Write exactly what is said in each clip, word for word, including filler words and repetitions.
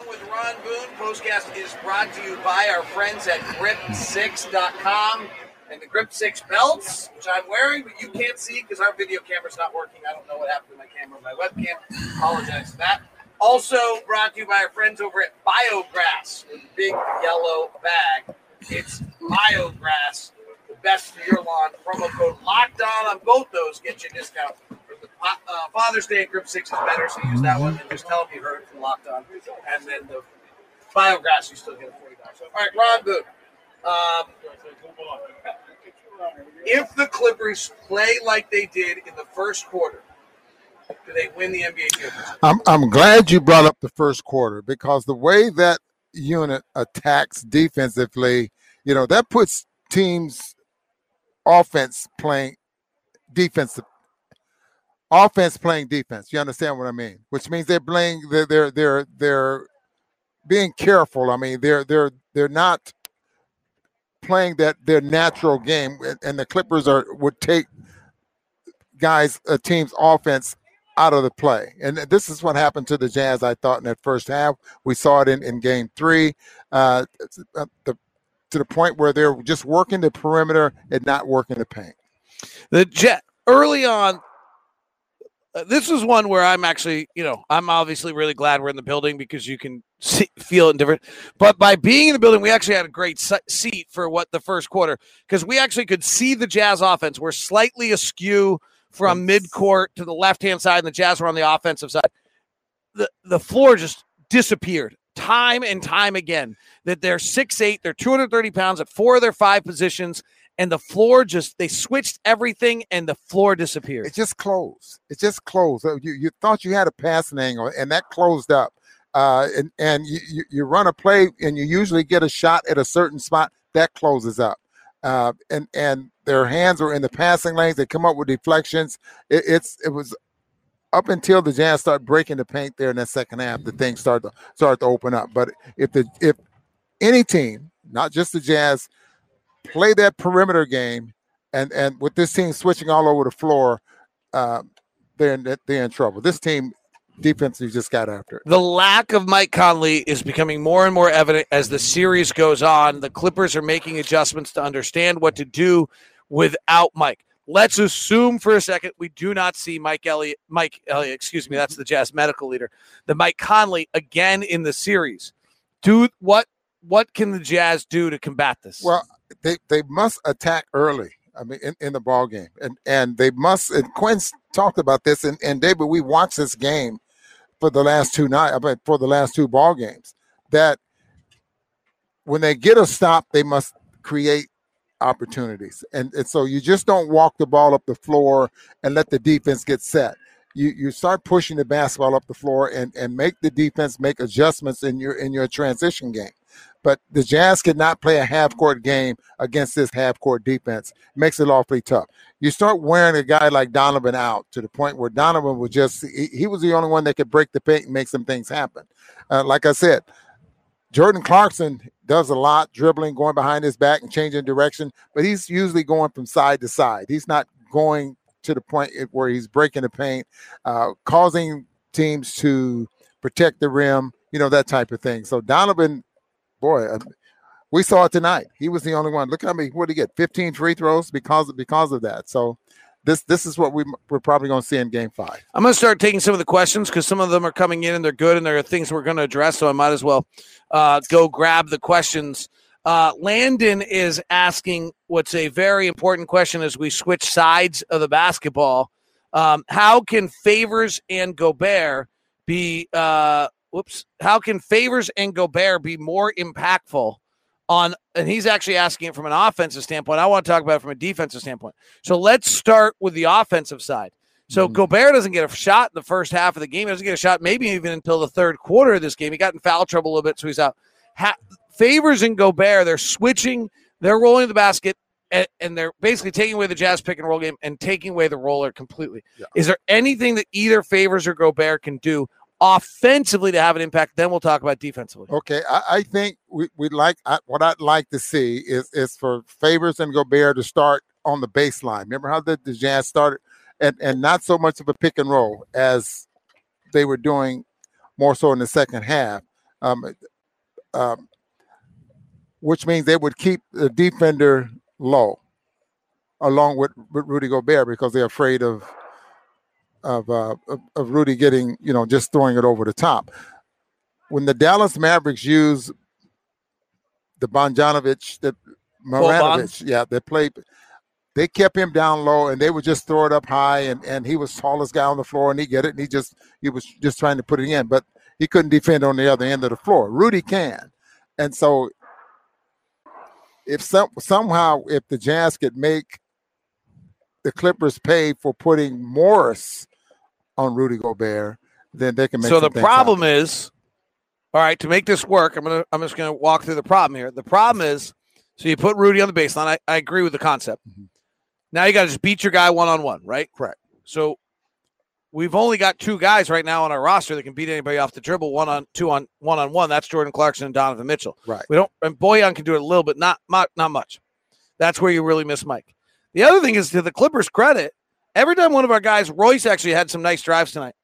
Along with Ron Boone, Postcast is brought to you by our friends at grip six dot com and the grip six belts, which I'm wearing, but you can't see because our video camera's not working. I don't know what happened to my camera, my webcam. Apologize for that. Also brought to you by our friends over at Biograss, the big yellow bag. It's Biograss, the best for your lawn. Promo code LOCKEDON on both those gets you a discount. Uh, Father's Day at grip six is better, so use that one and just tell them you heard it from Locked On. And then the Biograss, you still get a forty dollars. All right, Ron Boone. Um, if the Clippers play like they did in the first quarter, do they win the N B A Cup? I'm, I'm glad you brought up the first quarter because the way that unit attacks defensively, you know, that puts teams' offense playing defensive. Offense playing defense. You understand what I mean? Which means they're playing. They're they're they're, they're being careful. I mean, they're they're they're not playing that their natural game. And the Clippers are would take guys a team's offense out of the play. And this is what happened to the Jazz. I thought in that first half, we saw it in in game three. Uh, the, to the point where they're just working the perimeter and not working the paint. The Jet early on. Uh, this is one where I'm actually, you know, I'm obviously really glad we're in the building because you can see, feel it different. But by being in the building, we actually had a great si- seat for what the first quarter because we actually could see the Jazz offense. We're slightly askew from midcourt to the left-hand side, and the Jazz were on the offensive side. The the floor just disappeared time and time again. That they're six eight, they're two hundred thirty pounds at four of their five positions. And the floor just, they switched everything and the floor disappeared. It just closed. It just closed. You you thought you had a passing angle and that closed up. Uh, and and you, you run a play and you usually get a shot at a certain spot. That closes up. Uh, and, and their hands were in the passing lanes. They come up with deflections. It, it's It was up until the Jazz started breaking the paint there in that second half, the things started to, started to open up. But if the if any team, not just the Jazz, play that perimeter game, and, and with this team switching all over the floor, uh, they're in, they're in trouble. This team defensively just got after it. The lack of Mike Conley is becoming more and more evident as the series goes on. The Clippers are making adjustments to understand what to do without Mike. Let's assume for a second we do not see Mike Elliott. Mike Elliott, excuse me, that's the Jazz medical leader. The Mike Conley again in the series. Do what? What can the Jazz do to combat this? Well, they, they must attack early. I mean, in, in the ball game, and and they must. And Quinn's talked about this, and, and David, we watched this game for the last two night, but for the last two ball games, that when they get a stop, they must create opportunities, and and so you just don't walk the ball up the floor and let the defense get set. You you start pushing the basketball up the floor and and make the defense make adjustments in your in your transition game. But the Jazz could not play a half-court game against this half-court defense. Makes it awfully tough. You start wearing a guy like Donovan out to the point where Donovan was just – he was the only one that could break the paint and make some things happen. Uh, like I said, Jordan Clarkson does a lot, dribbling, going behind his back and changing direction, but he's usually going from side to side. He's not going to the point where he's breaking the paint, uh, causing teams to protect the rim, you know, that type of thing. So Donovan – boy, we saw it tonight. He was the only one. Look how many, what did he get? fifteen free throws because of, because of that. So this this is what we, we're probably going to see in game five. I'm going to start taking some of the questions because some of them are coming in and they're good and there are things we're going to address, so I might as well uh, go grab the questions. Uh, Landon is asking what's a very important question as we switch sides of the basketball. Um, how can Favors and Gobert be uh, – Whoops! How can Favors and Gobert be more impactful on? And he's actually asking it from an offensive standpoint. I want to talk about it from a defensive standpoint. So let's start with the offensive side. So mm-hmm. Gobert doesn't get a shot in the first half of the game. He doesn't get a shot maybe even until the third quarter of this game. He got in foul trouble a little bit, so he's out. Ha- Favors and Gobert, they're switching. They're rolling the basket, and, and they're basically taking away the Jazz pick and roll game and taking away the roller completely. Yeah. Is there anything that either Favors or Gobert can do offensively to have an impact? Then we'll talk about defensively. Okay, I, I think we we'd like I, what I'd like to see is is for Favors and Gobert to start on the baseline. Remember how the, the Jazz started, and and not so much of a pick and roll as they were doing more so in the second half. um, um, which means they would keep the defender low along with, with Rudy Gobert, because they're afraid of of, uh, of of Rudy getting, you know, just throwing it over the top. When the Dallas Mavericks use the Bonjanovic, the Milanovich, yeah, they played, they kept him down low, and they would just throw it up high, and, and he was tallest guy on the floor, and he get it, and he just he was just trying to put it in, but he couldn't defend on the other end of the floor. Rudy can, and so if some somehow if the Jazz could make the Clippers pay for putting Morris on Rudy Gobert, then they can make. So the problem happen. is, all right, to make this work, I'm gonna I'm just gonna walk through the problem here. The problem is, so you put Rudy on the baseline. I, I agree with the concept. Mm-hmm. Now you got to just beat your guy one-on-one, right? Correct. So we've only got two guys right now on our roster that can beat anybody off the dribble, one on two on one on one. That's Jordan Clarkson and Donovan Mitchell. Right. We don't, and Boyan can do it a little bit, not not not much. That's where you really miss Mike. The other thing is, to the Clippers' credit, every time one of our guys, Royce actually had some nice drives tonight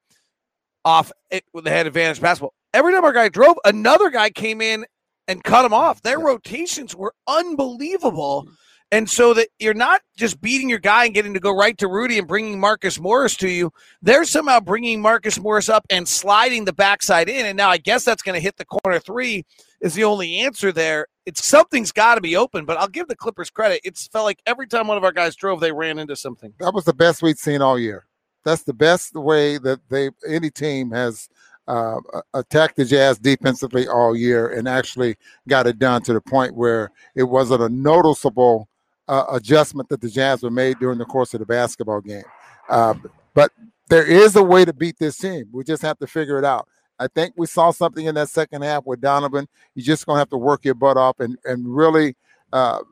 off it, they had advantage basketball. Every time our guy drove, another guy came in and cut him off. Their yeah. rotations were unbelievable. And so that you're not just beating your guy and getting to go right to Rudy and bringing Marcus Morris to you. They're somehow bringing Marcus Morris up and sliding the backside in. And now I guess that's going to hit the corner three is the only answer there. It's something's got to be open, but I'll give the Clippers credit. It's felt like every time one of our guys drove, they ran into something. That was the best we'd seen all year. That's the best way that they any team has uh, attacked the Jazz defensively all year and actually got it done to the point where it wasn't a noticeable Uh, adjustment that the Jazz were made during the course of the basketball game. Uh, but there is a way to beat this team. We just have to figure it out. I think we saw something in that second half with Donovan. You're just going to have to work your butt off and, and really uh,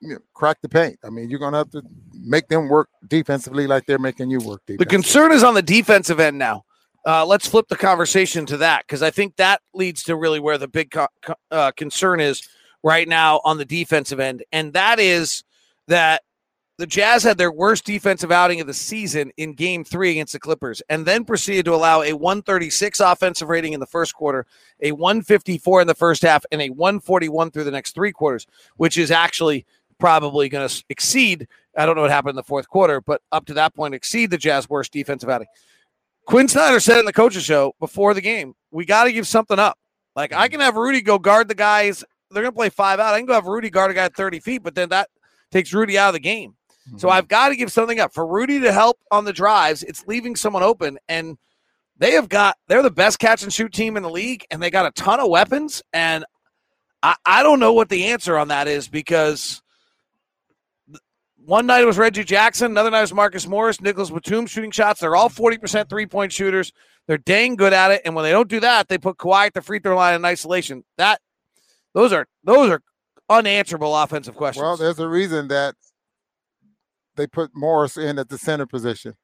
you know, crack the paint. I mean, you're going to have to make them work defensively like they're making you work defensively. The concern is on the defensive end now. Uh, let's flip the conversation to that, because I think that leads to really where the big co- uh, concern is right now on the defensive end, and that is that the Jazz had their worst defensive outing of the season in game three against the Clippers, and then proceeded to allow a one thirty-six offensive rating in the first quarter, a one fifty-four in the first half, and a one forty-one through the next three quarters, which is actually probably going to exceed, I don't know what happened in the fourth quarter, but up to that point, exceed the Jazz worst defensive outing. Quinn Snyder said in the coach's show before the game, we got to give something up. Like, I can have Rudy go guard the guys. They're going to play five out. I can go have Rudy guard a guy at thirty feet, but then that takes Rudy out of the game. Mm-hmm. So I've got to give something up. For Rudy to help on the drives, it's leaving someone open. And they have got, they're the best catch and shoot team in the league, and they got a ton of weapons. And I, I don't know what the answer on that is, because one night it was Reggie Jackson, another night it was Marcus Morris, Nicholas Batum shooting shots. They're all forty percent three-point shooters. They're dang good at it. And when they don't do that, they put Kawhi at the free throw line in isolation. That, those are, those are unanswerable offensive questions. Well, there's a reason that they put Morris in at the center position,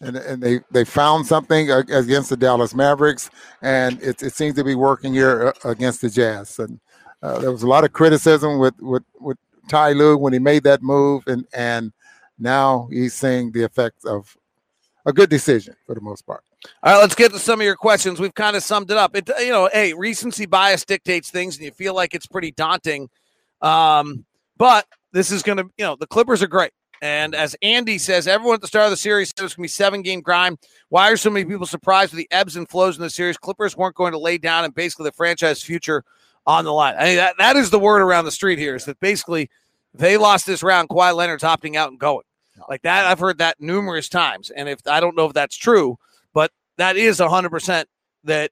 and and they, they found something against the Dallas Mavericks, and it it seems to be working here against the Jazz. And uh, there was a lot of criticism with, with, with Ty Lue when he made that move, and and now he's seeing the effects of a good decision for the most part. All right, let's get to some of your questions. We've kind of summed it up. It, you know, hey, recency bias dictates things, and you feel like it's pretty daunting. Um, but this is going to, you know, the Clippers are great. And as Andy says, everyone at the start of the series said it was going to be seven-game grind. Why are so many people surprised with the ebbs and flows in the series? Clippers weren't going to lay down and basically the franchise future on the line. I mean, that, that is the word around the street here, is that basically they lost this round. Kawhi Leonard's opting out and going. Like that, I've heard that numerous times. And if I don't know if that's true, but that is one hundred percent that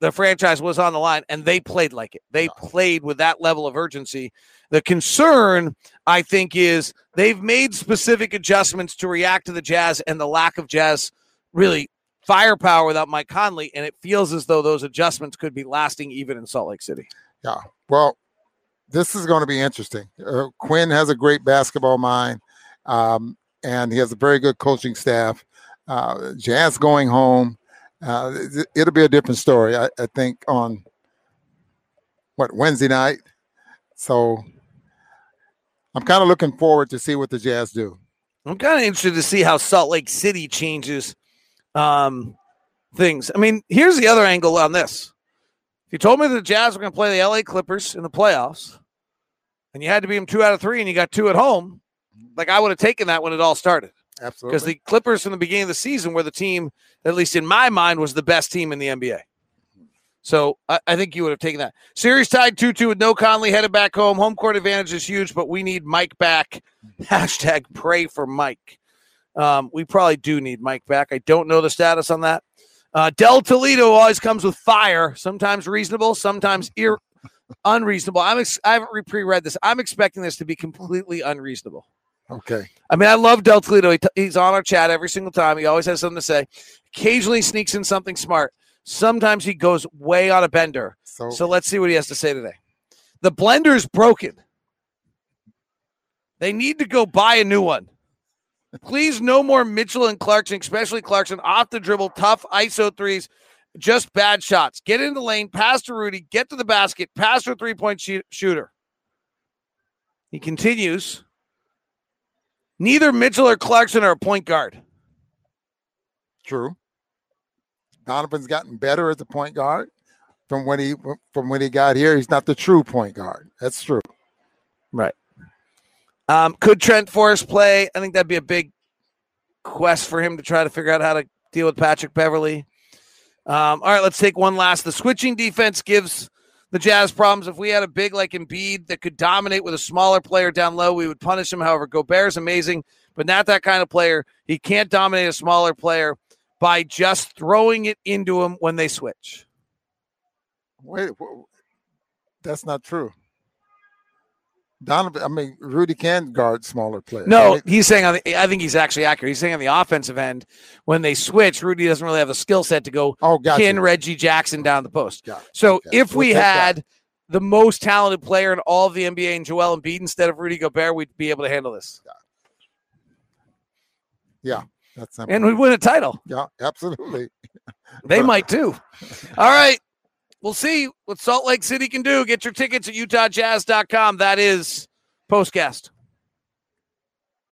the franchise was on the line, and they played like it. They played with that level of urgency. The concern, I think, is they've made specific adjustments to react to the Jazz and the lack of Jazz really firepower without Mike Conley, and it feels as though those adjustments could be lasting even in Salt Lake City. Yeah, well, this is going to be interesting. Uh, Quinn has a great basketball mind, um, and he has a very good coaching staff. Uh, Jazz going home. Uh, it'll be a different story, I, I think, on what Wednesday night. So I'm kind of looking forward to see what the Jazz do. I'm kind of interested to see how Salt Lake City changes um, things. I mean, here's the other angle on this. If you told me that the Jazz were going to play the L A Clippers in the playoffs, and you had to beat them two out of three, and you got two at home, like, I would have taken that when it all started. Absolutely. Because the Clippers from the beginning of the season were the team, at least in my mind, was the best team in the N B A. So I, I think you would have taken that. Series tied two two with no Conley, headed back home. Home court advantage is huge, but we need Mike back. Hashtag pray for Mike. Um, we probably do need Mike back. I don't know the status on that. Uh, Del Toledo always comes with fire, sometimes reasonable, sometimes ir- unreasonable. I'm ex- I haven't re- pre-read this. I'm expecting this to be completely unreasonable. Okay. I mean, I love Del Toledo. He t- he's on our chat every single time. He always has something to say. Occasionally sneaks in something smart. Sometimes he goes way on a bender. So, so let's see what he has to say today. The blender's broken. They need to go buy a new one. Please, no more Mitchell and Clarkson, especially Clarkson, off the dribble, tough I S O threes, just bad shots. Get in the lane, pass to Rudy, get to the basket, pass to a three-point sh- shooter. He continues. Neither Mitchell or Clarkson are a point guard. True. Donovan's gotten better as a point guard from when he from when he got here. He's not the true point guard. That's true. Right. Um, could Trent Forrest play? I think that'd be a big quest for him to try to figure out how to deal with Patrick Beverly. Um, all right, let's take one last. The switching defense gives the Jazz problems. If we had a big like Embiid that could dominate with a smaller player down low, we would punish him. However, Gobert's amazing, but not that kind of player. He can't dominate a smaller player by just throwing it into him when they switch. Wait, that's not true. Donovan, I mean, Rudy can guard smaller players. No, right? He's saying, on the, I think he's actually accurate. He's saying on the offensive end, when they switch, Rudy doesn't really have the skill set to go oh, gotcha. pin Reggie Jackson down the post. Gotcha. So okay. if we we'll had that. the most talented player in all of the N B A and Joel Embiid instead of Rudy Gobert, we'd be able to handle this. Yeah. That's not and we'd win a title. Yeah, absolutely. They might too. All right. We'll see what Salt Lake City can do. Get your tickets at utah jazz dot com. That is Postcast.